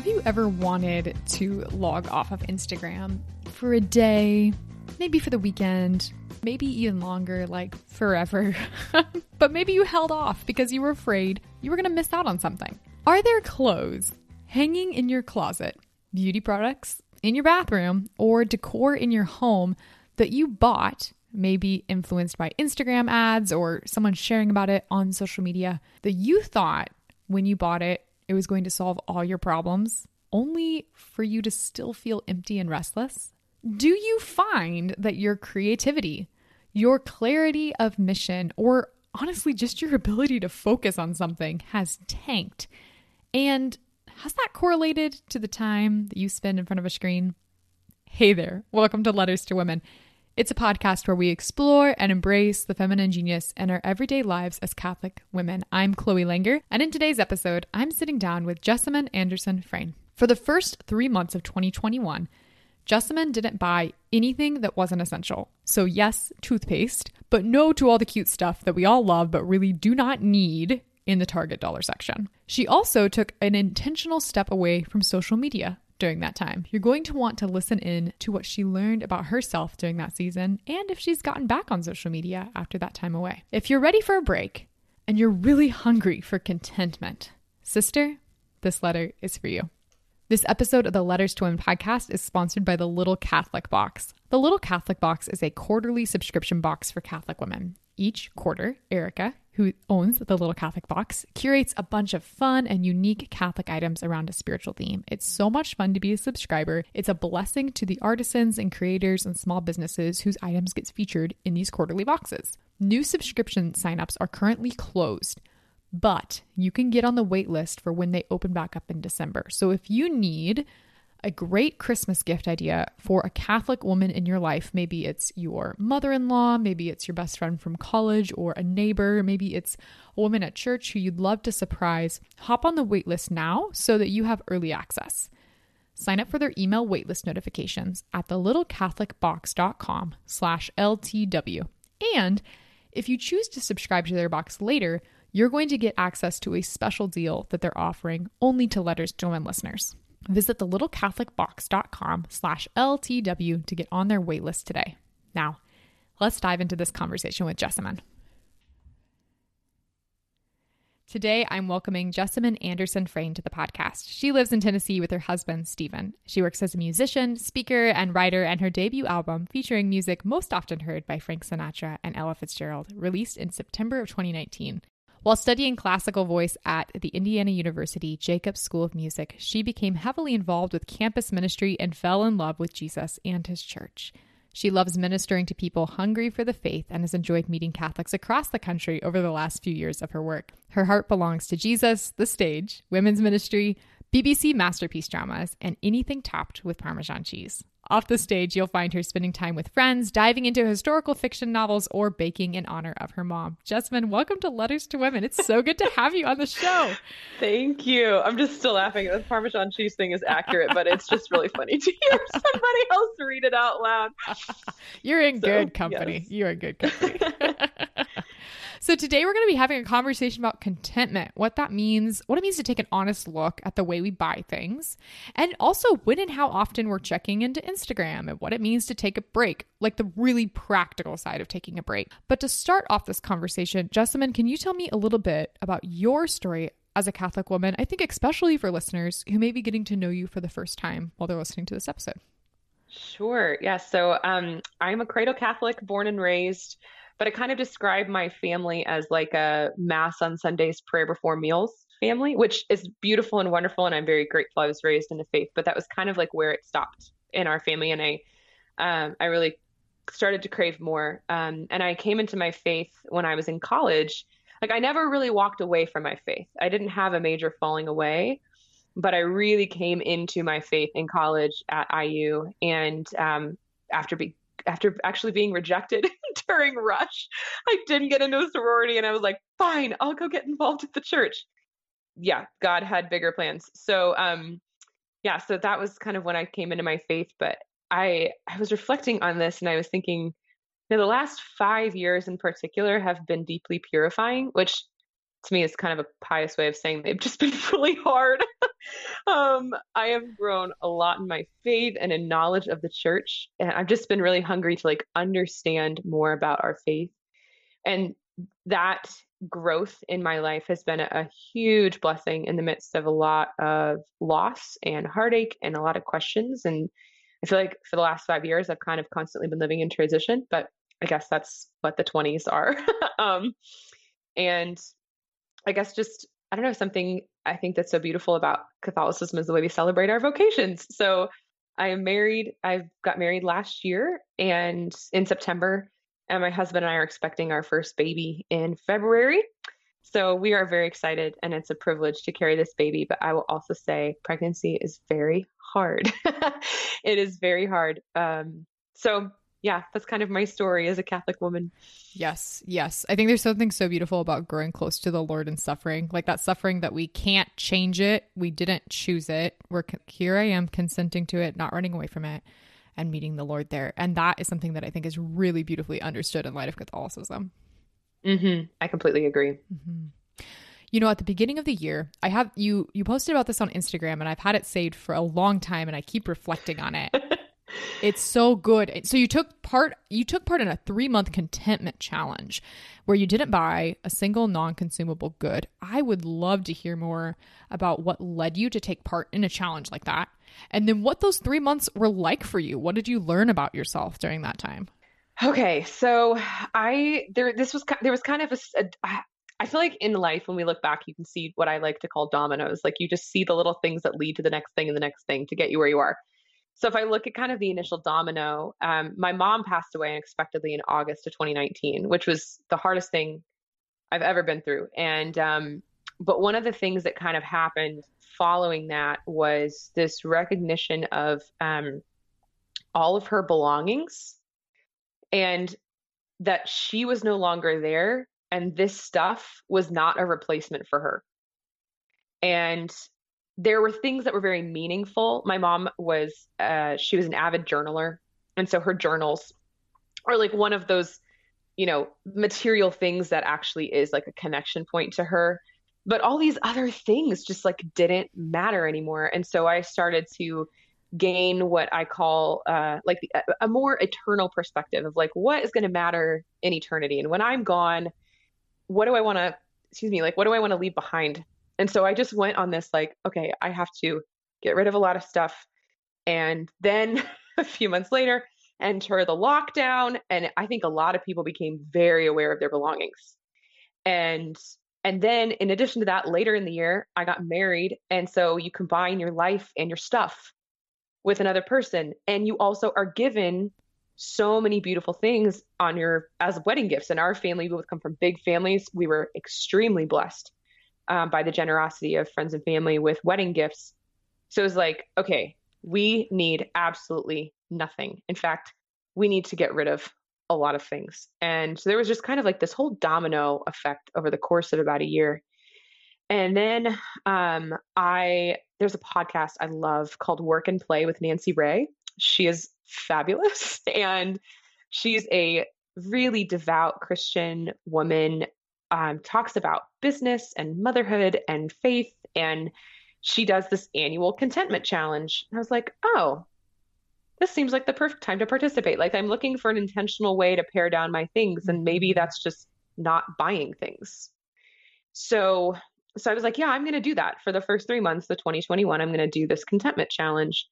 Have you ever wanted to log off of Instagram for a day, maybe for the weekend, maybe even longer, like forever, but maybe you held off because you were afraid you were going to miss out on something? Are there clothes hanging in your closet, beauty products in your bathroom, or decor in your home that you bought, maybe influenced by Instagram ads or someone sharing about it on social media, that you thought when you bought it, it was going to solve all your problems, only for you to still feel empty and restless? Do you find that your creativity, your clarity of mission, or honestly just your ability to focus on something has tanked? And has that correlated to the time that you spend in front of a screen? Hey there, welcome to Letters to Women. It's a podcast where we explore and embrace the feminine genius in our everyday lives as Catholic women. I'm Chloe Langer, and in today's episode, I'm sitting down with Jessamyn Anderson-Frain. For the first 3 months of 2021, Jessamyn didn't buy anything that wasn't essential. So yes, toothpaste, but no to all the cute stuff that we all love but really do not need in the Target dollar section. She also took an intentional step away from social media during that time. You're going to want to listen in to what she learned about herself during that season and if she's gotten back on social media after that time away. If you're ready for a break and you're really hungry for contentment, sister, this letter is for you. This episode of the Letters to Women podcast is sponsored by the Little Catholic Box. The Little Catholic Box is a quarterly subscription box for Catholic women. Each quarter, Erica, who owns the Little Catholic Box, curates a bunch of fun and unique Catholic items around a spiritual theme. It's so much fun to be a subscriber. It's a blessing to the artisans and creators and small businesses whose items get featured in these quarterly boxes. New subscription signups are currently closed, but you can get on the wait list for when they open back up in December. So if you need a great Christmas gift idea for a Catholic woman in your life, maybe it's your mother-in-law, maybe it's your best friend from college or a neighbor, maybe it's a woman at church who you'd love to surprise, hop on the wait list now so that you have early access. Sign up for their email waitlist notifications at thelittlecatholicbox.com/LTW. And if you choose to subscribe to their box later, you're going to get access to a special deal that they're offering only to Letters to Women listeners. Visit thelittlecatholicbox.com/LTW to get on their waitlist today. Now, let's dive into this conversation with Jessamyn. Today, I'm welcoming Jessamyn Anderson-Frain to the podcast. She lives in Tennessee with her husband, Stephen. She works as a musician, speaker, and writer, and her debut album, featuring music most often heard by Frank Sinatra and Ella Fitzgerald, released in September of 2019. While studying classical voice at the Indiana University Jacobs School of Music, she became heavily involved with campus ministry and fell in love with Jesus and his church. She loves ministering to people hungry for the faith and has enjoyed meeting Catholics across the country over the last few years of her work. Her heart belongs to Jesus, the stage, women's ministry, BBC Masterpiece Dramas, and anything topped with Parmesan cheese. Off the stage, you'll find her spending time with friends, diving into historical fiction novels, or baking in honor of her mom. Jessamyn, welcome to Letters to Women. It's so good to have you on the show. Thank you. I'm just still laughing. The Parmesan cheese thing is accurate, but it's just really funny to hear somebody else read it out loud. You're in good company. Yes. You're in good company. So today we're going to be having a conversation about contentment, what that means, what it means to take an honest look at the way we buy things, and also when and how often we're checking into Instagram and what it means to take a break, like the really practical side of taking a break. But to start off this conversation, Jessamyn, can you tell me a little bit about your story as a Catholic woman? I think especially for listeners who may be getting to know you for the first time while they're listening to this episode. Sure. Yeah. So I'm a cradle Catholic, born and raised. But I kind of describe my family as like a mass on Sundays, prayer before meals family, which is beautiful and wonderful. And I'm very grateful I was raised in the faith, but that was kind of like where it stopped in our family. And I really started to crave more. And I came into my faith when I was in college. Like I never really walked away from my faith. I didn't have a major falling away, but I really came into my faith in college at IU. And after actually being rejected during Rush, I didn't get into a sorority and I was like, fine, I'll go get involved at the church. Yeah. God had bigger plans. So, so that was kind of when I came into my faith, but I was reflecting on this and I was thinking, you know, the last 5 years in particular have been deeply purifying, which to me is kind of a pious way of saying they've just been really hard. I have grown a lot in my faith and in knowledge of the church. And I've just been really hungry to like understand more about our faith. And that growth in my life has been a huge blessing in the midst of a lot of loss and heartache and a lot of questions. And I feel like for the last 5 years, I've kind of constantly been living in transition, but I guess that's what the 20s are. And I guess just, I don't know, something I think that's so beautiful about Catholicism is the way we celebrate our vocations. So I am married. I got married last year and in September, and my husband and I are expecting our first baby in February. So we are very excited, and it's a privilege to carry this baby. But I will also say pregnancy is very hard. It is very hard. So yeah, that's kind of my story as a Catholic woman. Yes, yes. I think there's something so beautiful about growing close to the Lord and suffering, like that suffering that we can't change it. We didn't choose it. We're here I am consenting to it, not running away from it, and meeting the Lord there. And that is something that I think is really beautifully understood in light of Catholicism. Mm-hmm. I completely agree. Mm-hmm. You know, at the beginning of the year, I have you posted about this on Instagram, and I've had it saved for a long time, and I keep reflecting on it. It's so good. So you took part in a 3-month contentment challenge where you didn't buy a single non-consumable good. I would love to hear more about what led you to take part in a challenge like that, and then what those 3 months were like for you. What did you learn about yourself during that time? Okay. So I feel like in life, when we look back, you can see what I like to call dominoes. Like you just see the little things that lead to the next thing and the next thing to get you where you are. So if I look at kind of the initial domino, my mom passed away unexpectedly in August of 2019, which was the hardest thing I've ever been through. And, but one of the things that kind of happened following that was this recognition of, all of her belongings, and that she was no longer there. And this stuff was not a replacement for her. And there were things that were very meaningful. My mom was, she was an avid journaler. And so her journals are like one of those, you know, material things that actually is like a connection point to her. But all these other things just like didn't matter anymore. And so I started to gain what I call, a more eternal perspective of like, what is going to matter in eternity? And when I'm gone, what do I want to leave behind? And so I just went on this, like, okay, I have to get rid of a lot of stuff. And then a few months later, enter the lockdown. And I think a lot of people became very aware of their belongings. And then in addition to that, later in the year, I got married. And so you combine your life and your stuff with another person. And you also are given so many beautiful things as wedding gifts. And our family, we would come from big families. We were extremely blessed by the generosity of friends and family with wedding gifts. So it was like, okay, we need absolutely nothing. In fact, we need to get rid of a lot of things. And so there was just kind of like this whole domino effect over the course of about a year. And then there's a podcast I love called Work and Play with Nancy Ray. She is fabulous. And she's a really devout Christian woman. Talks about business and motherhood and faith. And she does this annual contentment challenge. And I was like, oh, this seems like the perfect time to participate. Like I'm looking for an intentional way to pare down my things. And maybe that's just not buying things. So I was like, yeah, I'm going to do that for the first 3 months of 2021. I'm going to do this contentment challenge.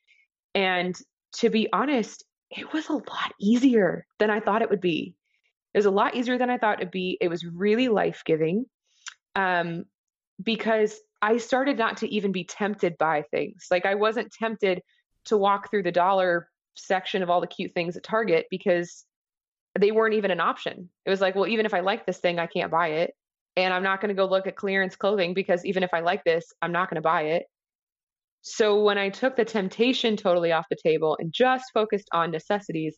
And to be honest, it was a lot easier than I thought it would be. It was a lot easier than I thought it'd be. It was really life-giving because I started not to even be tempted by things. Like I wasn't tempted to walk through the dollar section of all the cute things at Target because they weren't even an option. It was like, well, even if I like this thing, I can't buy it. And I'm not going to go look at clearance clothing because even if I like this, I'm not going to buy it. So when I took the temptation totally off the table and just focused on necessities,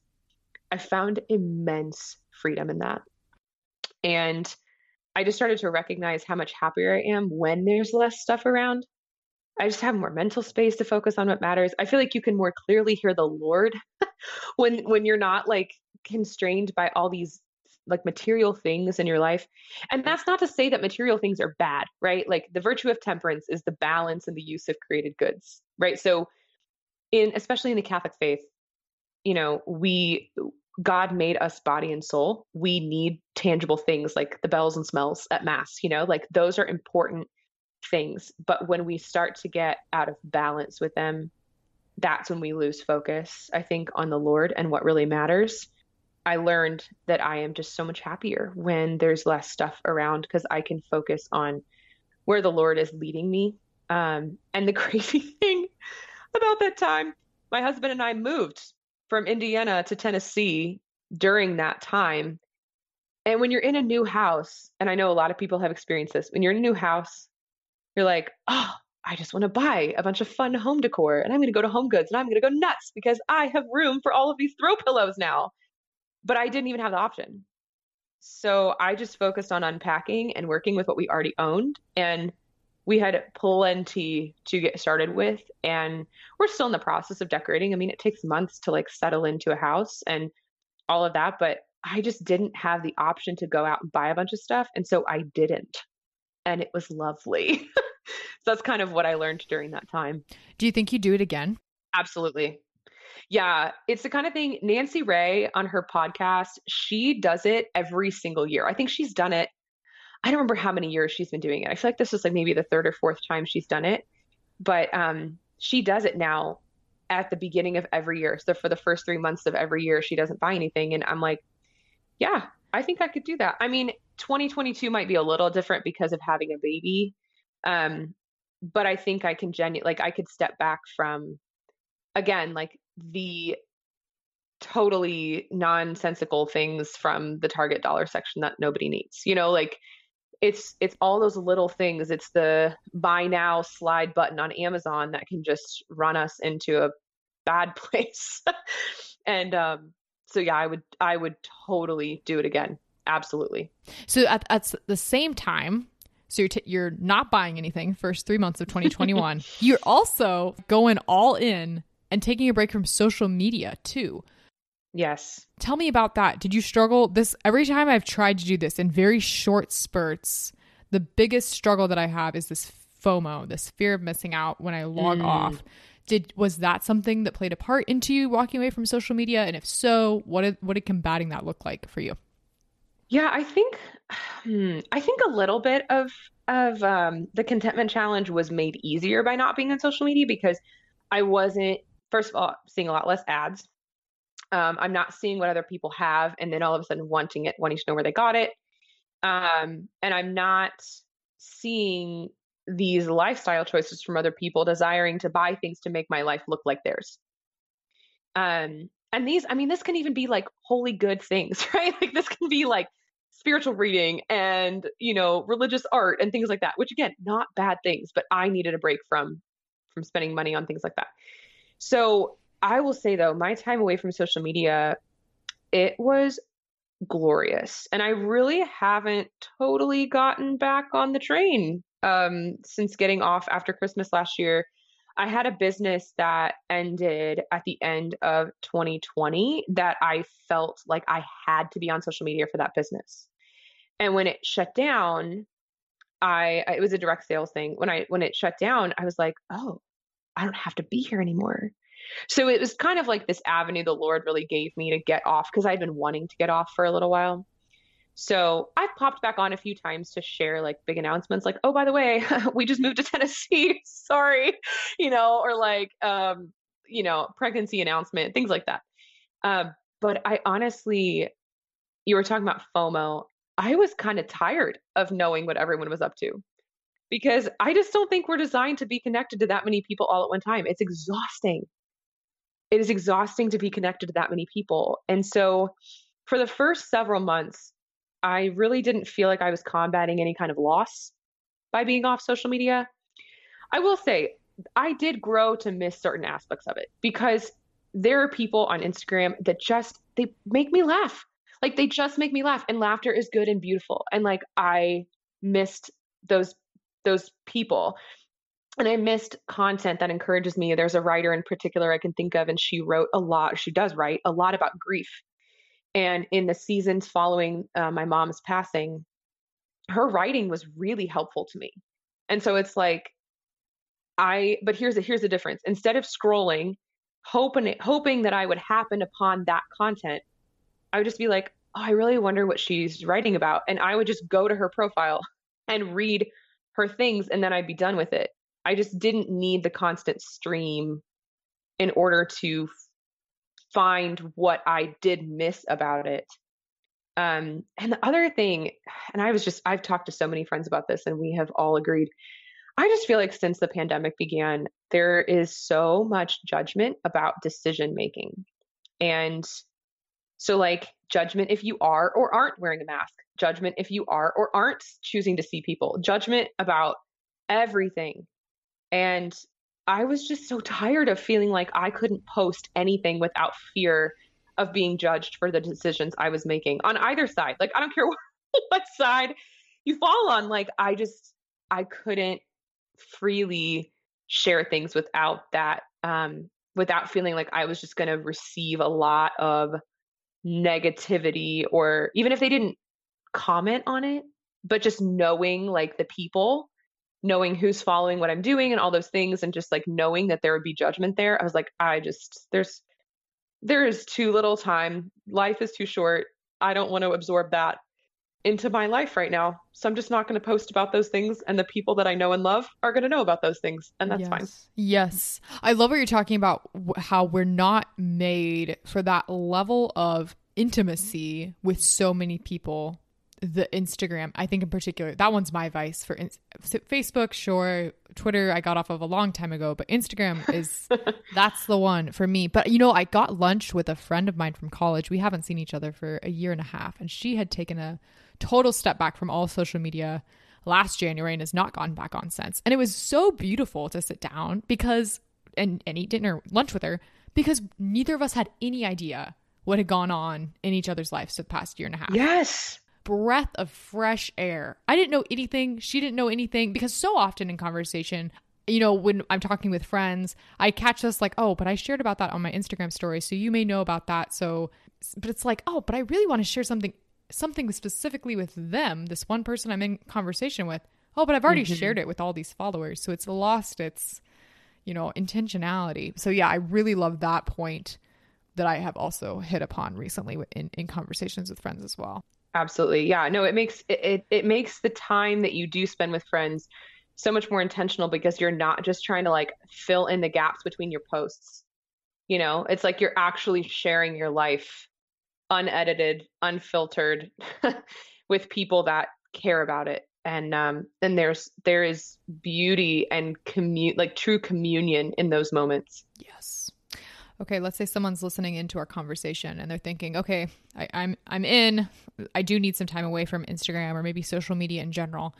I found immense freedom in that. And I just started to recognize how much happier I am when there's less stuff around. I just have more mental space to focus on what matters. I feel like you can more clearly hear the Lord when you're not like constrained by all these like material things in your life. And that's not to say that material things are bad, right? Like the virtue of temperance is the balance and the use of created goods, right? So especially in the Catholic faith, you know, God made us body and soul. We need tangible things like the bells and smells at mass, you know, like those are important things. But when we start to get out of balance with them, that's when we lose focus, I think, on the Lord and what really matters. I learned that I am just so much happier when there's less stuff around because I can focus on where the Lord is leading me. And the crazy thing about that time, my husband and I moved from Indiana to Tennessee during that time. And when you're in a new house, and I know a lot of people have experienced this, when you're in a new house, you're like, oh, I just want to buy a bunch of fun home decor and I'm going to go to Home Goods and I'm going to go nuts because I have room for all of these throw pillows now. But I didn't even have the option. So I just focused on unpacking and working with what we already owned. And we had plenty to get started with. And we're still in the process of decorating. I mean, it takes months to like settle into a house and all of that. But I just didn't have the option to go out and buy a bunch of stuff. And so I didn't. And it was lovely. So that's kind of what I learned during that time. Do you think you do it again? Absolutely. Yeah, it's the kind of thing Nancy Ray on her podcast, she does it every single year. I think she's done it. I don't remember how many years she's been doing it. I feel like this is like maybe the third or fourth time she's done it. But she does it now at the beginning of every year. So for the first 3 months of every year, she doesn't buy anything. And I'm like, yeah, I think I could do that. I mean, 2022 might be a little different because of having a baby. But I think I can I could step back from, again, like the totally nonsensical things from the Target dollar section that nobody needs, you know, like it's all those little things. It's the buy now slide button on Amazon that can just run us into a bad place. And, so yeah, I would totally do it again. Absolutely. So at the same time, so you're not buying anything first 3 months of 2021. You're also going all in and taking a break from social media too. Yes. Tell me about that. Did you struggle? Every time I've tried to do this in very short spurts, the biggest struggle that I have is this FOMO, this fear of missing out when I log off. Was that something that played a part into you walking away from social media? And if so, what did combating that look like for you? Yeah, I think a little bit of the contentment challenge was made easier by not being on social media because I wasn't, first of all, seeing a lot less ads. I'm not seeing what other people have. And then all of a sudden wanting to know where they got it. And I'm not seeing these lifestyle choices from other people desiring to buy things to make my life look like theirs. And these, I mean, this can even be like holy good things, right? Like this can be like spiritual reading and, you know, religious art and things like that, which again, not bad things, but I needed a break from spending money on things like that. So I will say though, my time away from social media, it was glorious. And I really haven't totally gotten back on the train since getting off after Christmas last year. I had a business that ended at the end of 2020 that I felt like I had to be on social media for that business. And when it shut down, it was a direct sales thing. When it shut down, I was like, oh, I don't have to be here anymore. So it was kind of like this avenue the Lord really gave me to get off because I'd been wanting to get off for a little while. So I've popped back on a few times to share like big announcements like, oh, by the way, we just moved to Tennessee. Sorry. You know, or like, you know, pregnancy announcement, things like that. But I honestly, you were talking about FOMO. I was kind of tired of knowing what everyone was up to because I just don't think we're designed to be connected to that many people all at one time. It's exhausting. It is exhausting to be connected to that many people. And so for the first several months, I really didn't feel like I was combating any kind of loss by being off social media. I will say I did grow to miss certain aspects of it because there are people on Instagram that they make me laugh. Like they just make me laugh, and laughter is good and beautiful. And like, I missed those people, and I missed content that encourages me. There's a writer in particular I can think of, and she does write a lot about grief. And in the seasons following my mom's passing, her writing was really helpful to me. And so it's like, but here's the difference. Instead of scrolling, hoping that I would happen upon that content, I would just be like, oh, I really wonder what she's writing about. And I would just go to her profile and read her things, and then I'd be done with it. I just didn't need the constant stream in order to find what I did miss about it. And the other thing, and I've talked to so many friends about this, and we have all agreed. I just feel like since the pandemic began, there is so much judgment about decision making. And so like judgment if you are or aren't wearing a mask, judgment if you are or aren't choosing to see people, judgment about everything. And I was just so tired of feeling like I couldn't post anything without fear of being judged for the decisions I was making on either side. Like, I don't care what side you fall on. Like, I couldn't freely share things without that, without feeling like I was just going to receive a lot of negativity, or even if they didn't comment on it, but just knowing like the people, knowing who's following what I'm doing and all those things. And just like knowing that there would be judgment there. I was like, there is too little time. Life is too short. I don't want to absorb that into my life right now. So I'm just not going to post about those things. And the people that I know and love are going to know about those things. And that's fine. Yes. I love what you're talking about, how we're not made for that level of intimacy with so many people. The Instagram, I think in particular, that one's my vice for Facebook. Sure. Twitter, I got off of a long time ago, but Instagram is, that's the one for me. But you know, I got lunch with a friend of mine from college. We haven't seen each other for a year and a half, and she had taken a total step back from all social media last January and has not gotten back on since. And it was so beautiful to sit down and eat lunch with her, because neither of us had any idea what had gone on in each other's lives for the past year and a half. Yes. Breath of fresh air. I didn't know anything. She didn't know anything, because so often in conversation, you know, when I'm talking with friends, I catch this like, oh, but I shared about that on my Instagram story, so you may know about that. So, but it's like, oh, but I really want to share something specifically with them, this one person I'm in conversation with. Oh, but I've already shared it with all these followers. So it's lost its, you know, intentionality. So yeah, I really love that point that I have also hit upon recently in conversations with friends as well. Absolutely. Yeah. No, it makes the time that you do spend with friends so much more intentional, because you're not just trying to like fill in the gaps between your posts. You know, it's like you're actually sharing your life unedited, unfiltered with people that care about it. And there is beauty and true communion in those moments. Yes. Okay, let's say someone's listening into our conversation and they're thinking, okay, I do need some time away from Instagram or maybe social media in general.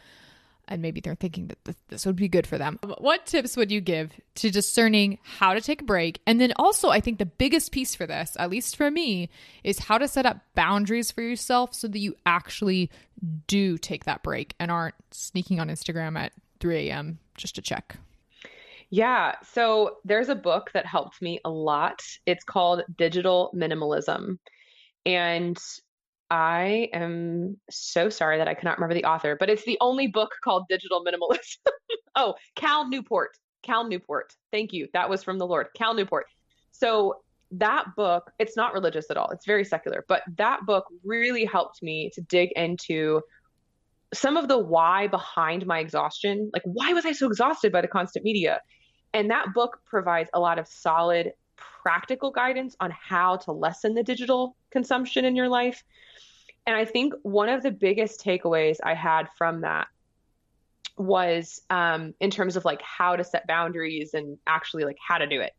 And maybe they're thinking that this would be good for them. What tips would you give to discerning how to take a break? And then also, I think the biggest piece for this, at least for me, is how to set up boundaries for yourself so that you actually do take that break and aren't sneaking on Instagram at 3 a.m. just to check. Yeah. So there's a book that helped me a lot. It's called Digital Minimalism. And I am so sorry that I cannot remember the author, but it's the only book called Digital Minimalism. Oh, Cal Newport. Cal Newport. Thank you. That was from the Lord. Cal Newport. So that book, it's not religious at all. It's very secular, but that book really helped me to dig into some of the why behind my exhaustion. Like, why was I so exhausted by the constant media? And that book provides a lot of solid, practical guidance on how to lessen the digital consumption in your life. And I think one of the biggest takeaways I had from that was in terms of like how to set boundaries and actually like how to do it.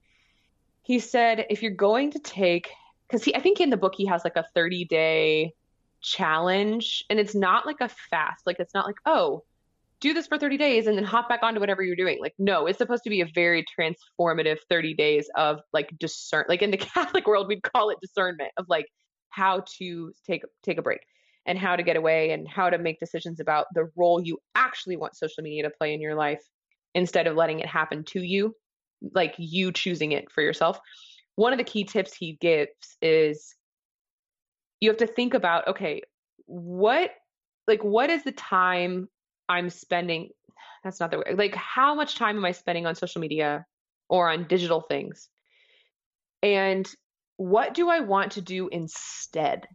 He said, if you're going to take, because I think in the book he has like a 30-day challenge, and it's not like a fast, like it's not like, oh, do this for 30 days and then hop back onto whatever you're doing. Like, no, it's supposed to be a very transformative 30 days of like like in the Catholic world, we'd call it discernment of like how to take a break and how to get away and how to make decisions about the role you actually want social media to play in your life instead of letting it happen to you, like you choosing it for yourself. One of the key tips he gives is you have to think about, okay, what is the time I'm spending? That's not the way. Like, how much time am I spending on social media or on digital things? And what do I want to do instead?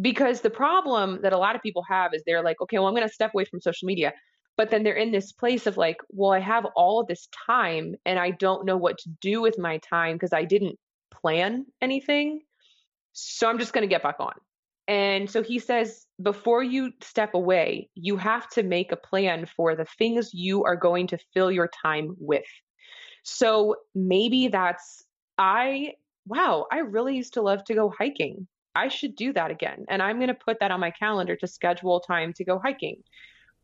Because the problem that a lot of people have is they're like, okay, well, I'm going to step away from social media. But then they're in this place of like, well, I have all of this time and I don't know what to do with my time because I didn't plan anything. So I'm just going to get back on. And so he says, before you step away, you have to make a plan for the things you are going to fill your time with. So maybe that's, I really used to love to go hiking. I should do that again. And I'm going to put that on my calendar to schedule time to go hiking.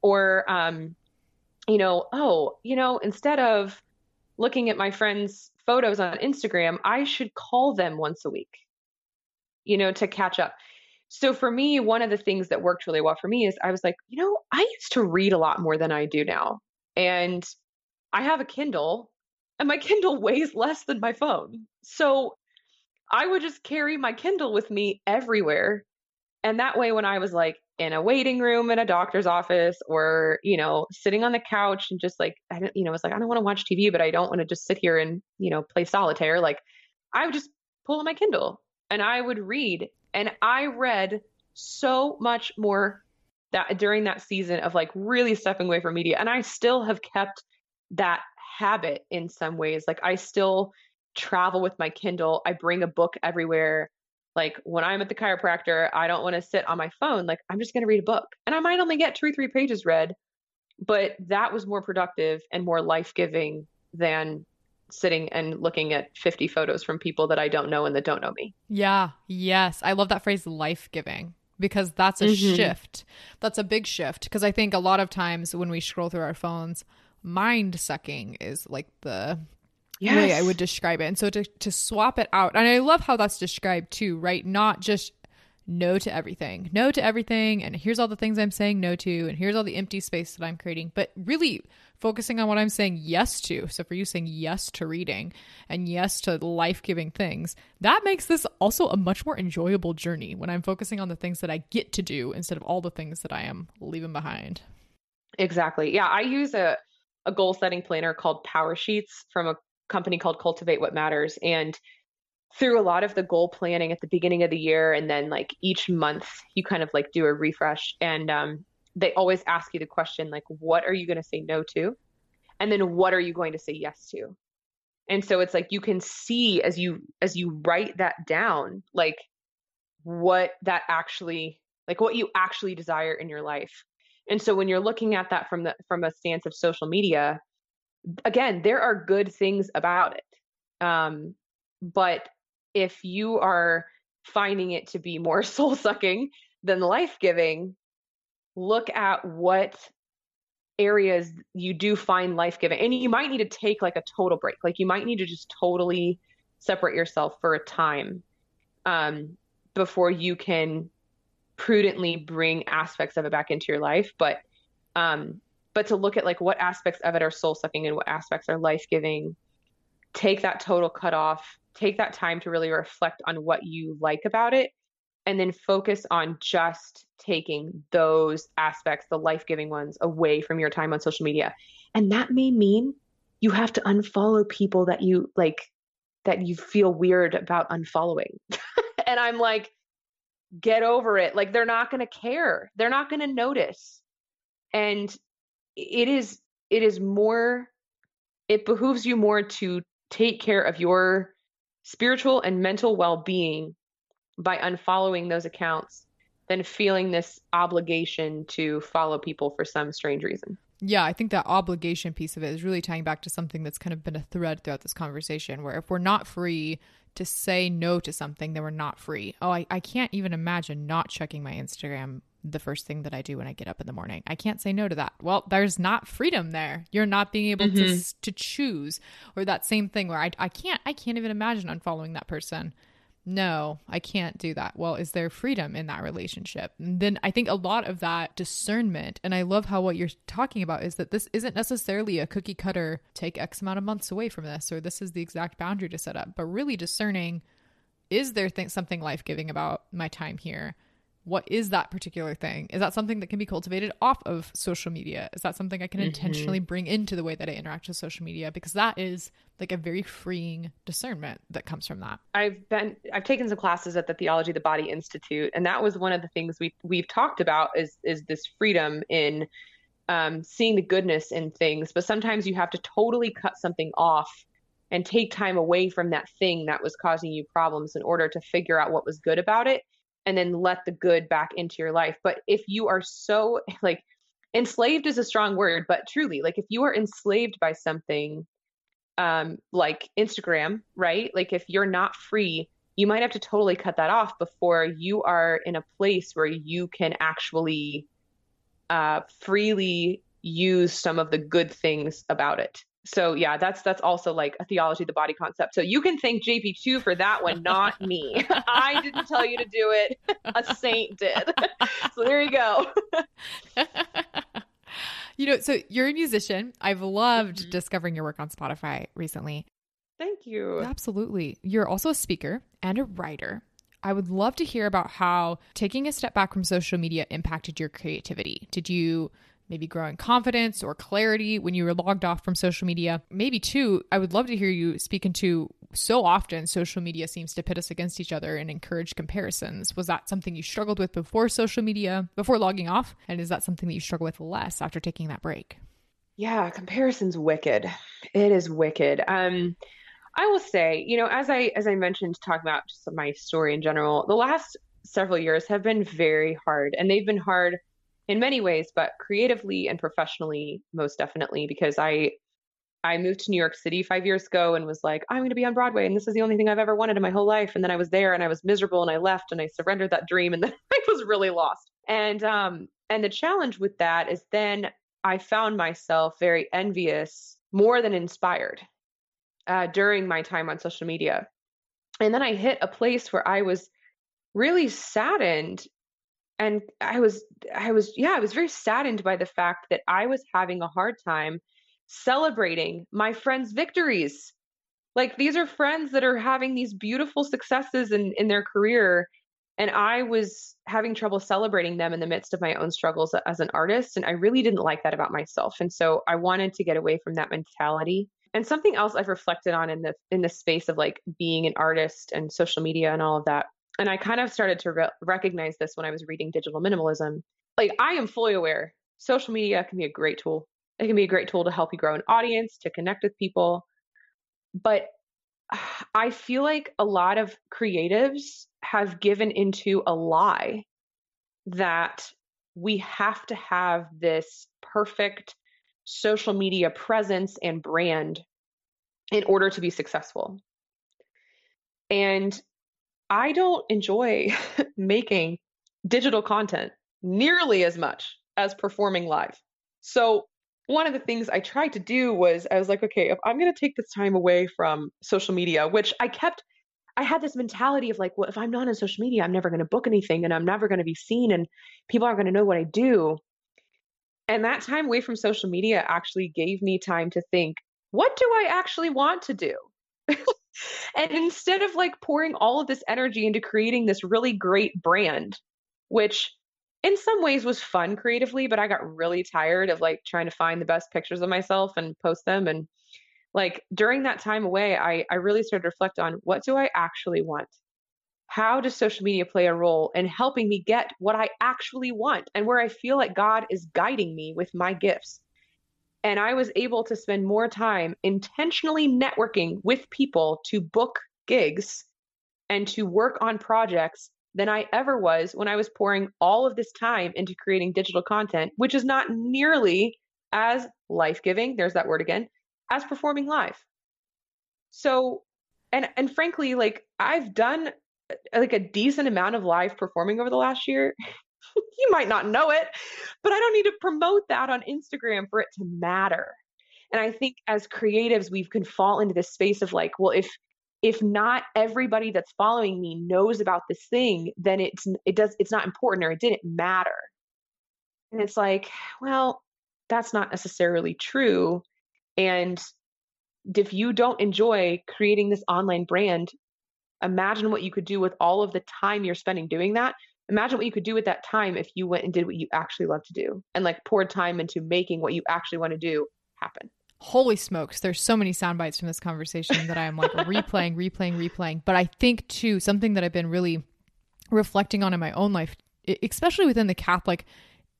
Or, instead of looking at my friends' photos on Instagram, I should call them once a week, to catch up. So for me, one of the things that worked really well for me is I was like, I used to read a lot more than I do now. And I have a Kindle and my Kindle weighs less than my phone. So I would just carry my Kindle with me everywhere. And that way, when I was like in a waiting room in a doctor's office or, sitting on the couch and just like, I don't want to watch TV, but I don't want to just sit here and, play solitaire. Like I would just pull on my Kindle and I would read. And I read so much more that during that season of like really stepping away from media. And I still have kept that habit in some ways. Like I still travel with my Kindle. I bring a book everywhere. Like when I'm at the chiropractor, I don't want to sit on my phone. Like I'm just going to read a book and I might only get 2 or 3 pages read, but that was more productive and more life-giving than sitting and looking at 50 photos from people that I don't know and that don't know me. Yeah. Yes. I love that phrase, life-giving, because that's a shift. That's a big shift. Because I think a lot of times when we scroll through our phones, mind-sucking is like the way I would describe it. And so to swap it out, and I love how that's described too, right? Not just no to everything. And here's all the things I'm saying no to. And here's all the empty space that I'm creating, but really focusing on what I'm saying yes to. So for you saying yes to reading and yes to life-giving things, that makes this also a much more enjoyable journey when I'm focusing on the things that I get to do instead of all the things that I am leaving behind. Exactly. Yeah. I use a goal setting planner called Power Sheets from a company called Cultivate What Matters. And through a lot of the goal planning at the beginning of the year, and then like each month, you kind of like do a refresh, and they always ask you the question, like, what are you going to say no to? And then what are you going to say yes to? And so it's like, you can see as you write that down, like what you actually desire in your life. And so when you're looking at that from a stance of social media, again, there are good things about it. But if you are finding it to be more soul-sucking than life-giving, look at what areas you do find life-giving. And you might need to take like a total break. Like you might need to just totally separate yourself for a time before you can prudently bring aspects of it back into your life. But to look at like what aspects of it are soul-sucking and what aspects are life-giving, take that total cutoff, take that time to really reflect on what you like about it, and then focus on just taking those aspects, the life-giving ones, away from your time on social media. And that may mean you have to unfollow people that you like, that you feel weird about unfollowing. And I'm like, get over it. Like, they're not going to care. They're not going to notice. And it behooves you more to take care of your spiritual and mental well-being by unfollowing those accounts than feeling this obligation to follow people for some strange reason. Yeah, I think that obligation piece of it is really tying back to something that's kind of been a thread throughout this conversation, where if we're not free to say no to something, then we're not free. Oh, I can't even imagine not checking my Instagram the first thing that I do when I get up in the morning. I can't say no to that. Well, there's not freedom there. You're not being able to choose. Or that same thing where I can't even imagine unfollowing that person. No, I can't do that. Well, is there freedom in that relationship? And then I think a lot of that discernment, and I love how what you're talking about is that this isn't necessarily a cookie cutter, take X amount of months away from this, or this is the exact boundary to set up, but really discerning is there something life-giving about my time here? What is that particular thing? Is that something that can be cultivated off of social media? Is that something I can intentionally bring into the way that I interact with social media? Because that is like a very freeing discernment that comes from that. I've taken some classes at the Theology of the Body Institute, and that was one of the things we've talked about is this freedom in seeing the goodness in things. But sometimes you have to totally cut something off and take time away from that thing that was causing you problems in order to figure out what was good about it, and then let the good back into your life. But if you are so, like, enslaved is a strong word, but truly, like, if you are enslaved by something like Instagram, right? Like, if you're not free, you might have to totally cut that off before you are in a place where you can actually freely use some of the good things about it. So yeah, that's also like a theology of the body concept. So you can thank JP2 for that one, not me. I didn't tell you to do it. A saint did. So there you go. You know, so you're a musician. I've loved discovering your work on Spotify recently. Thank you. Absolutely. You're also a speaker and a writer. I would love to hear about how taking a step back from social media impacted your creativity. Did you maybe grow in confidence or clarity when you were logged off from social media? Maybe too, I would love to hear you speak into, so often social media seems to pit us against each other and encourage comparisons. Was that something you struggled with before social media, before logging off? And is that something that you struggle with less after taking that break? Yeah, comparison's wicked. It is wicked. I will say, you know, as I mentioned, talking about just my story in general, the last several years have been very hard, and they've been hard in many ways, but creatively and professionally, most definitely, because I moved to New York City 5 years ago and was like, I'm going to be on Broadway, and this is the only thing I've ever wanted in my whole life. And then I was there and I was miserable and I left and I surrendered that dream, and then I was really lost. And the challenge with that is then I found myself very envious, more than inspired, during my time on social media. And then I hit a place where I was really saddened. And I was very saddened by the fact that I was having a hard time celebrating my friends' victories. Like, these are friends that are having these beautiful successes in their career, and I was having trouble celebrating them in the midst of my own struggles as an artist. And I really didn't like that about myself. And so I wanted to get away from that mentality. And something else I've reflected on in the space of like being an artist and social media and all of that, and I kind of started to recognize this when I was reading Digital Minimalism. Like, I am fully aware social media can be a great tool. It can be a great tool to help you grow an audience, to connect with people. But I feel like a lot of creatives have given into a lie that we have to have this perfect social media presence and brand in order to be successful. And I don't enjoy making digital content nearly as much as performing live. So one of the things I tried to do was, I was like, okay, if I'm going to take this time away from social media, which I had this mentality of like, well, if I'm not on social media, I'm never going to book anything and I'm never going to be seen and people aren't going to know what I do. And that time away from social media actually gave me time to think, what do I actually want to do? And instead of like pouring all of this energy into creating this really great brand, which in some ways was fun creatively, but I got really tired of like trying to find the best pictures of myself and post them. And like during that time away, I really started to reflect on, what do I actually want? How does social media play a role in helping me get what I actually want and where I feel like God is guiding me with my gifts? And I was able to spend more time intentionally networking with people to book gigs and to work on projects than I ever was when I was pouring all of this time into creating digital content, which is not nearly as life-giving, there's that word again, as performing live. So, and frankly, like I've done like a decent amount of live performing over the last year. You might not know it, but I don't need to promote that on Instagram for it to matter. And I think as creatives, we can fall into this space of like, well, if not everybody that's following me knows about this thing, then it's not important or it didn't matter. And it's like, well, that's not necessarily true. And if you don't enjoy creating this online brand, Imagine what you could do with all of the time you're spending doing that. Imagine what you could do with that time if you went and did what you actually love to do and like poured time into making what you actually want to do happen. Holy smokes. There's so many sound bites from this conversation that I am like replaying. But I think too, something that I've been really reflecting on in my own life, especially within the Catholic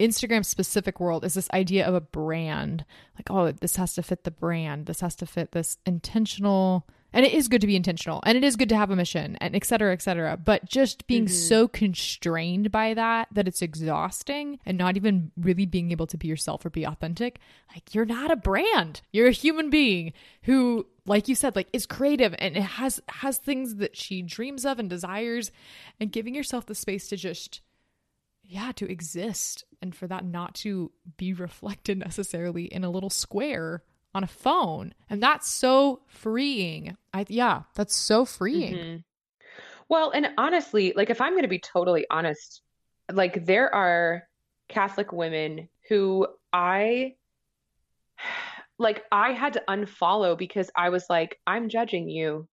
Instagram specific world, is this idea of a brand. Like, oh, this has to fit the brand. This has to fit this intentional. And it is good to be intentional and it is good to have a mission and et cetera, et cetera. But just being so constrained by that, that it's exhausting and not even really being able to be yourself or be authentic. Like, you're not a brand. You're a human being who, like you said, like is creative and it has things that she dreams of and desires, and giving yourself the space to just, yeah, to exist and for that not to be reflected necessarily in a little square on a phone. And that's so freeing. That's so freeing. Mm-hmm. Well, and honestly, like if I'm going to be totally honest, like there are Catholic women who I had to unfollow because I was like, I'm judging you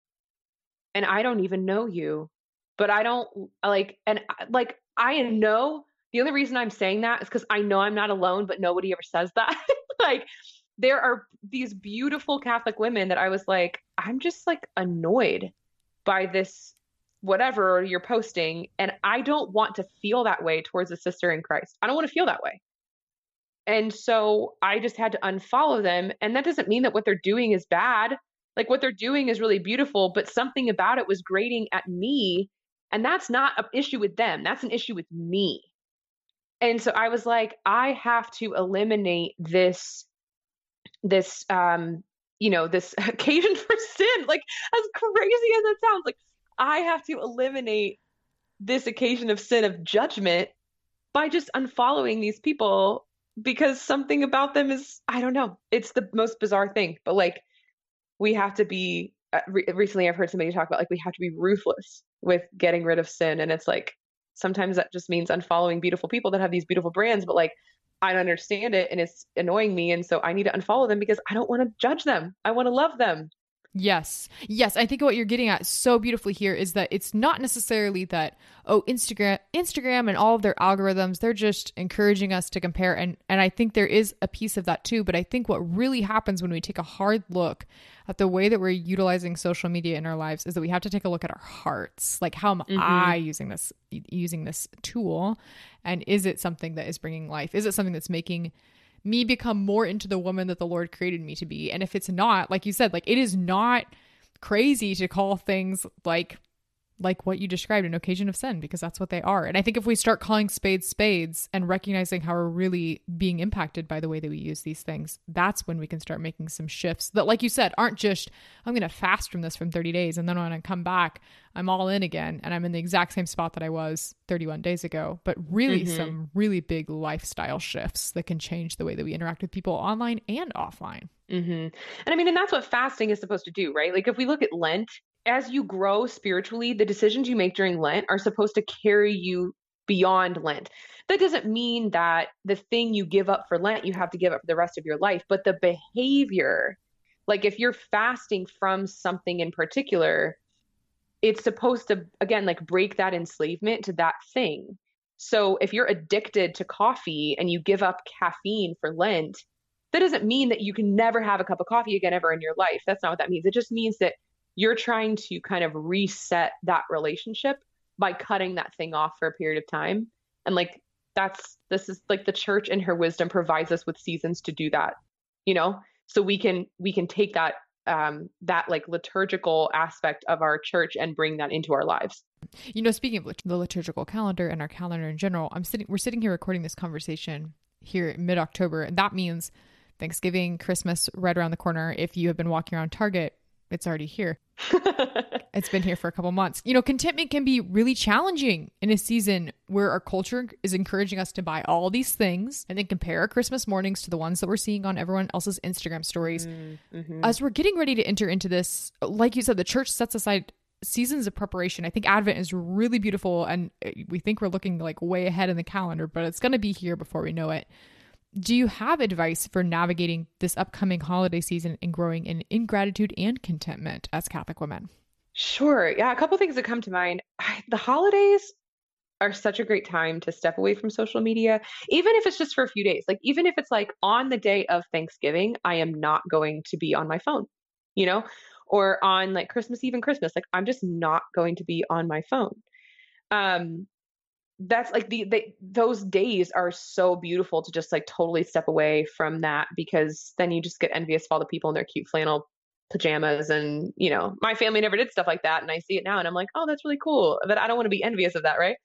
and I don't even know you, but I don't like, and like, I know the only reason I'm saying that is because I know I'm not alone, but nobody ever says that. Like, there are these beautiful Catholic women that I was like, I'm just like annoyed by this, whatever you're posting. And I don't want to feel that way towards a sister in Christ. I don't want to feel that way. And so I just had to unfollow them. And that doesn't mean that what they're doing is bad. Like what they're doing is really beautiful, but something about it was grating at me. And that's not an issue with them. That's an issue with me. And so I was like, I have to eliminate this occasion for sin, like as crazy as it sounds, like I have to eliminate this occasion of sin of judgment by just unfollowing these people because something about them is, I don't know. It's the most bizarre thing, but like we have to be recently I've heard somebody talk about like, we have to be ruthless with getting rid of sin. And it's like, sometimes that just means unfollowing beautiful people that have these beautiful brands, but like, I don't understand it and it's annoying me. And so I need to unfollow them because I don't want to judge them. I want to love them. Yes. Yes. I think what you're getting at so beautifully here is that it's not necessarily that, oh, Instagram and all of their algorithms, they're just encouraging us to compare. And I think there is a piece of that too. But I think what really happens when we take a hard look at the way that we're utilizing social media in our lives is that we have to take a look at our hearts. Like, how am I using this tool? And is it something that is bringing life? Is it something that's making me become more into the woman that the Lord created me to be? And if it's not, like you said, like it is not crazy to call things like what you described an occasion of sin, because that's what they are. And I think if we start calling spades spades and recognizing how we're really being impacted by the way that we use these things, that's when we can start making some shifts that, like you said, aren't just, I'm going to fast from this for 30 days. And then when I come back, I'm all in again. And I'm in the exact same spot that I was 31 days ago, but really some really big lifestyle shifts that can change the way that we interact with people online and offline. Mm-hmm. And I mean, and that's what fasting is supposed to do, right? Like if we look at Lent, as you grow spiritually, the decisions you make during Lent are supposed to carry you beyond Lent. That doesn't mean that the thing you give up for Lent, you have to give up for the rest of your life, but the behavior, like if you're fasting from something in particular, it's supposed to, again, like break that enslavement to that thing. So if you're addicted to coffee and you give up caffeine for Lent, that doesn't mean that you can never have a cup of coffee again ever in your life. That's not what that means. It just means that you're trying to kind of reset that relationship by cutting that thing off for a period of time. And like, this is like the church in her wisdom provides us with seasons to do that, you know? So we can take that, that like liturgical aspect of our church and bring that into our lives. You know, speaking of the liturgical calendar and our calendar in general, we're sitting here recording this conversation here mid-October. And that means Thanksgiving, Christmas, right around the corner. If you have been walking around Target, it's already here. It's been here for a couple months. You know, contentment can be really challenging in a season where our culture is encouraging us to buy all these things and then compare our Christmas mornings to the ones that we're seeing on everyone else's Instagram stories. Mm-hmm. As we're getting ready to enter into this, like you said, the church sets aside seasons of preparation. I think Advent is really beautiful and we think we're looking like way ahead in the calendar, but it's going to be here before we know it. Do you have advice for navigating this upcoming holiday season and growing in gratitude and contentment as Catholic women? Sure. Yeah, a couple things that come to mind. The holidays are such a great time to step away from social media, even if it's just for a few days. Like, even if it's like on the day of Thanksgiving, I am not going to be on my phone, you know, or on like Christmas Eve and Christmas. Like, I'm just not going to be on my phone. That's like those days are so beautiful to just like totally step away from that, because then you just get envious of all the people in their cute flannel pajamas. And, you know, my family never did stuff like that. And I see it now and I'm like, oh, that's really cool. But I don't want to be envious of that. Right.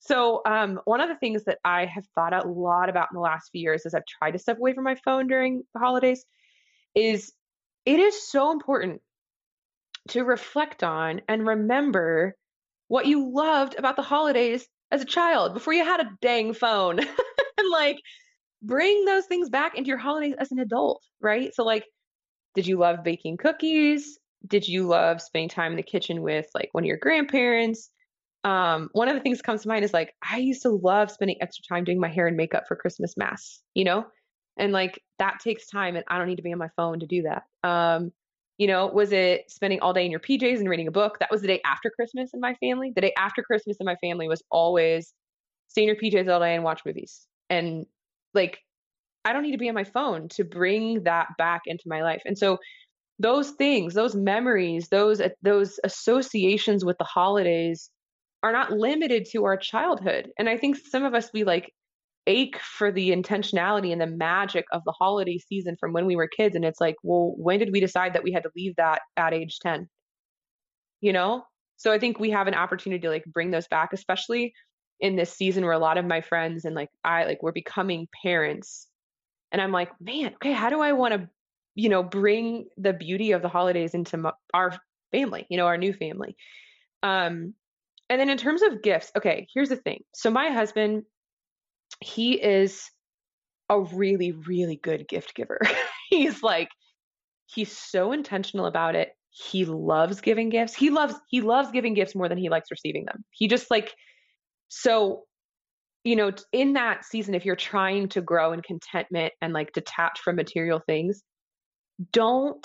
So one of the things that I have thought a lot about in the last few years as I've tried to step away from my phone during the holidays is it is so important to reflect on and remember what you loved about the holidays as a child before you had a dang phone and like bring those things back into your holidays as an adult. Right. So like, did you love baking cookies? Did you love spending time in the kitchen with like one of your grandparents? One of the things that comes to mind is like, I used to love spending extra time doing my hair and makeup for Christmas mass, you know, and like that takes time and I don't need to be on my phone to do that. You know, was it spending all day in your PJs and reading a book? That was the day after Christmas in my family. The day after Christmas in my family was always stay in your PJs all day and watch movies. And like, I don't need to be on my phone to bring that back into my life. And so those things, those memories, those associations with the holidays are not limited to our childhood. And I think some of us, we like ache for the intentionality and the magic of the holiday season from when we were kids. And it's like, well, when did we decide that we had to leave that at age 10? You know? So I think we have an opportunity to like bring those back, especially in this season where a lot of my friends and like I, like we're becoming parents. And I'm like, man, okay, how do I want to, you know, bring the beauty of the holidays into our family, you know, our new family. And then in terms of gifts, okay, here's the thing. So my husband, he is a really, really good gift giver. He's so intentional about it. He loves giving gifts. He loves giving gifts more than he likes receiving them. He just like, so you know, in that season, if you're trying to grow in contentment and like detach from material things, don't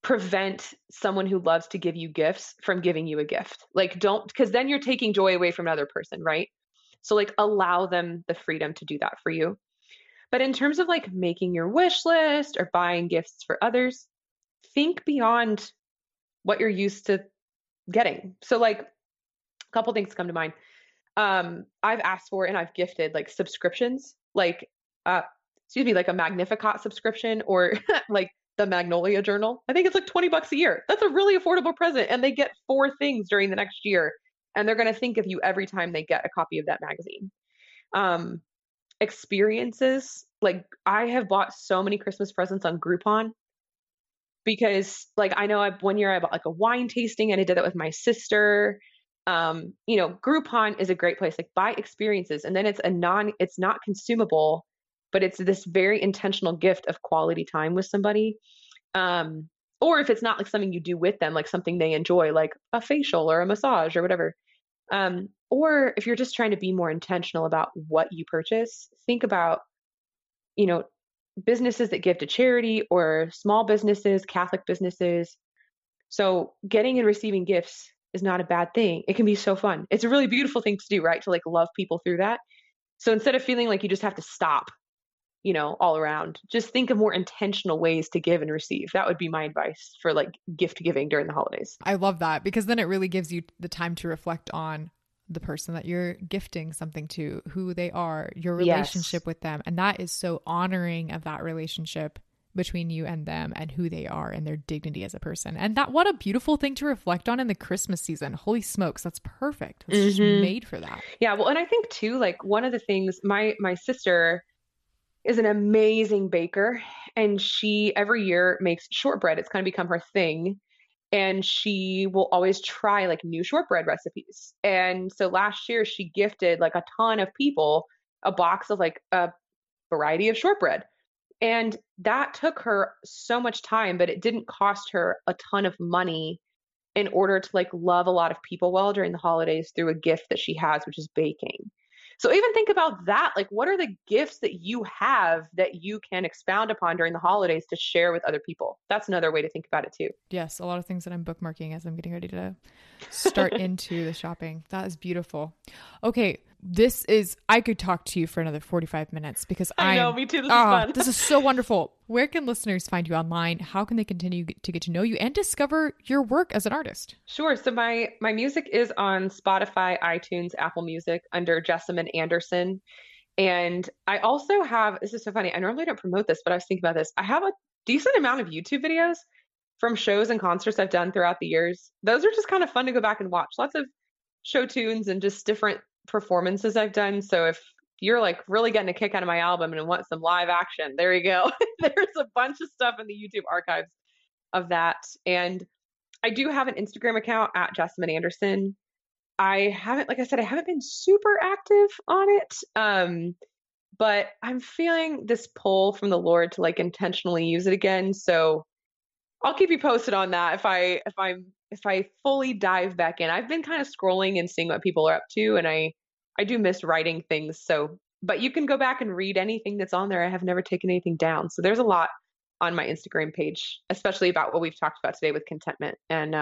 prevent someone who loves to give you gifts from giving you a gift. Like don't, because then you're taking joy away from another person, right? So like allow them the freedom to do that for you. But in terms of like making your wish list or buying gifts for others, think beyond what you're used to getting. So like a couple things come to mind. I've asked for and I've gifted like subscriptions, like, like a Magnificat subscription or like the Magnolia Journal. I think it's like $20 a year. That's a really affordable present. And they get 4 things during the next year. And they're going to think of you every time they get a copy of that magazine. Experiences. Like I have bought so many Christmas presents on Groupon because like, I know one year I bought like a wine tasting and I did that with my sister. You know, Groupon is a great place, like buy experiences. And then it's not consumable, but it's this very intentional gift of quality time with somebody. Or if it's not like something you do with them, like something they enjoy, like a facial or a massage or whatever. Or if you're just trying to be more intentional about what you purchase, think about, you know, businesses that give to charity or small businesses, Catholic businesses. So getting and receiving gifts is not a bad thing. It can be so fun. It's a really beautiful thing to do, right? To like love people through that. So instead of feeling like you just have to stop, you know, all around, just think of more intentional ways to give and receive. That would be my advice for like gift giving during the holidays. I love that because then it really gives you the time to reflect on the person that you're gifting something to, who they are, your relationship with them. And that is so honoring of that relationship between you and them and who they are and their dignity as a person. And that, what a beautiful thing to reflect on in the Christmas season. Holy smokes. That's perfect. That's just made for that. Yeah. Well, and I think too, like one of the things, my sister is an amazing baker and she every year makes shortbread. It's kind of become her thing. And she will always try like new shortbread recipes. And so last year she gifted like a ton of people a box of like a variety of shortbread. And that took her so much time, but it didn't cost her a ton of money in order to like love a lot of people well during the holidays through a gift that she has, which is baking. So even think about that. Like, what are the gifts that you have that you can expound upon during the holidays to share with other people? That's another way to think about it too. Yes. A lot of things that I'm bookmarking as I'm getting ready to start into the shopping. That is beautiful. Okay. This is, I could talk to you for another 45 minutes because I know, me too. This is fun. This is so wonderful. Where can listeners find you online? How can they continue to get to know you and discover your work as an artist? Sure. So my music is on Spotify, iTunes, Apple Music under Jessamyn Anderson. And I also have, this is so funny, I normally don't promote this, but I was thinking about this. I have a decent amount of YouTube videos from shows and concerts I've done throughout the years. Those are just kind of fun to go back and watch. Lots of show tunes and just different performances I've done. So if you're like really getting a kick out of my album and want some live action, there you go. There's a bunch of stuff in the YouTube archives of that. And I do have an Instagram account at Jessamyn Anderson. I haven't been super active on it. But I'm feeling this pull from the Lord to like intentionally use it again. So I'll keep you posted on that if I fully dive back in. I've been kind of scrolling and seeing what people are up to, and I do miss writing things. So, but you can go back and read anything that's on there. I have never taken anything down. So there's a lot on my Instagram page, especially about what we've talked about today with contentment and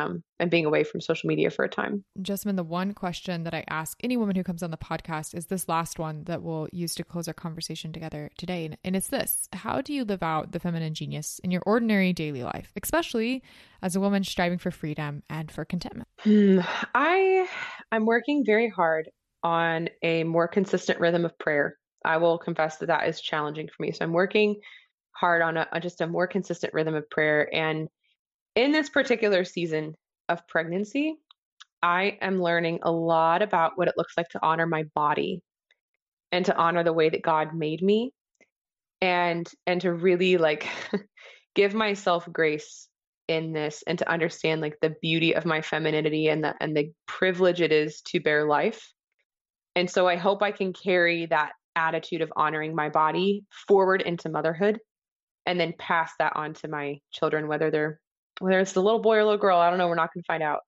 being away from social media for a time. Jessamyn, the one question that I ask any woman who comes on the podcast is this last one that we'll use to close our conversation together today. And it's this: how do you live out the feminine genius in your ordinary daily life, especially as a woman striving for freedom and for contentment? I'm working very hard on a more consistent rhythm of prayer. I will confess that that is challenging for me. So I'm working hard on just a more consistent rhythm of prayer. And in this particular season of pregnancy, I am learning a lot about what it looks like to honor my body and to honor the way that God made me and to really like give myself grace in this and to understand like the beauty of my femininity and the privilege it is to bear life. And so I hope I can carry that attitude of honoring my body forward into motherhood, and then pass that on to my children, whether it's the little boy or little girl, I don't know, we're not going to find out.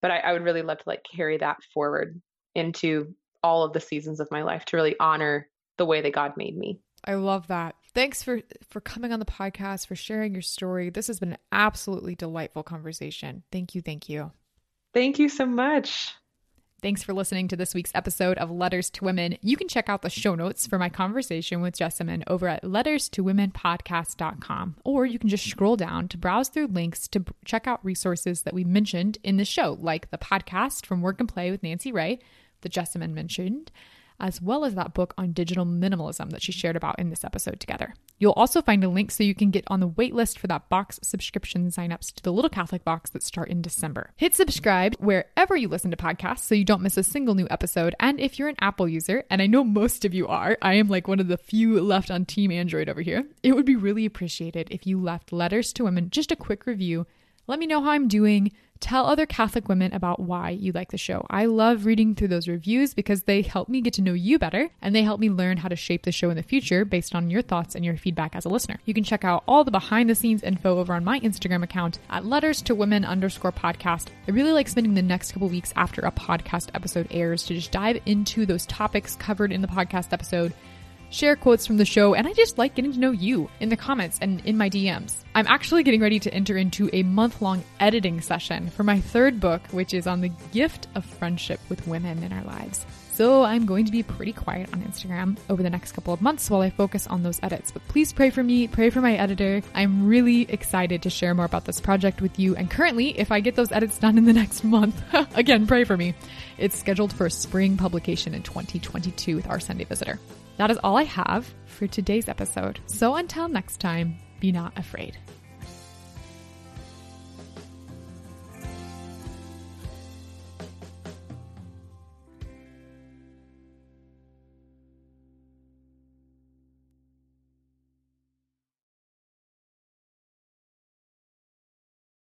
But I would really love to like carry that forward into all of the seasons of my life to really honor the way that God made me. I love that. Thanks for coming on the podcast, for sharing your story. This has been an absolutely delightful conversation. Thank you. Thank you. Thank you so much. Thanks for listening to this week's episode of Letters to Women. You can check out the show notes for my conversation with Jessamyn over at letterstowomenpodcast.com, or you can just scroll down to browse through links to check out resources that we mentioned in the show, like the podcast from Work and Play with Nancy Ray that Jessamyn mentioned, as well as that book on digital minimalism that she shared about in this episode together. You'll also find a link so you can get on the waitlist for that box subscription signups to the Little Catholic Box that start in December. Hit subscribe wherever you listen to podcasts so you don't miss a single new episode. And if you're an Apple user, and I know most of you are, I am like one of the few left on Team Android over here, it would be really appreciated if you left Letters to Women just a quick review. Let me know how I'm doing. Tell other Catholic women about why you like the show. I love reading through those reviews because they help me get to know you better, and they help me learn how to shape the show in the future based on your thoughts and your feedback as a listener. You can check out all the behind the scenes info over on my Instagram account at letters2women_podcast. I really like spending the next couple weeks after a podcast episode airs to just dive into those topics covered in the podcast episode, share quotes from the show, and I just like getting to know you in the comments and in my DMs. I'm actually getting ready to enter into a month-long editing session for my third book, which is on the gift of friendship with women in our lives. So I'm going to be pretty quiet on Instagram over the next couple of months while I focus on those edits. But please pray for me, pray for my editor. I'm really excited to share more about this project with you. And currently, if I get those edits done in the next month, again, pray for me. It's scheduled for a spring publication in 2022 with Our Sunday Visitor. That is all I have for today's episode. So until next time, be not afraid.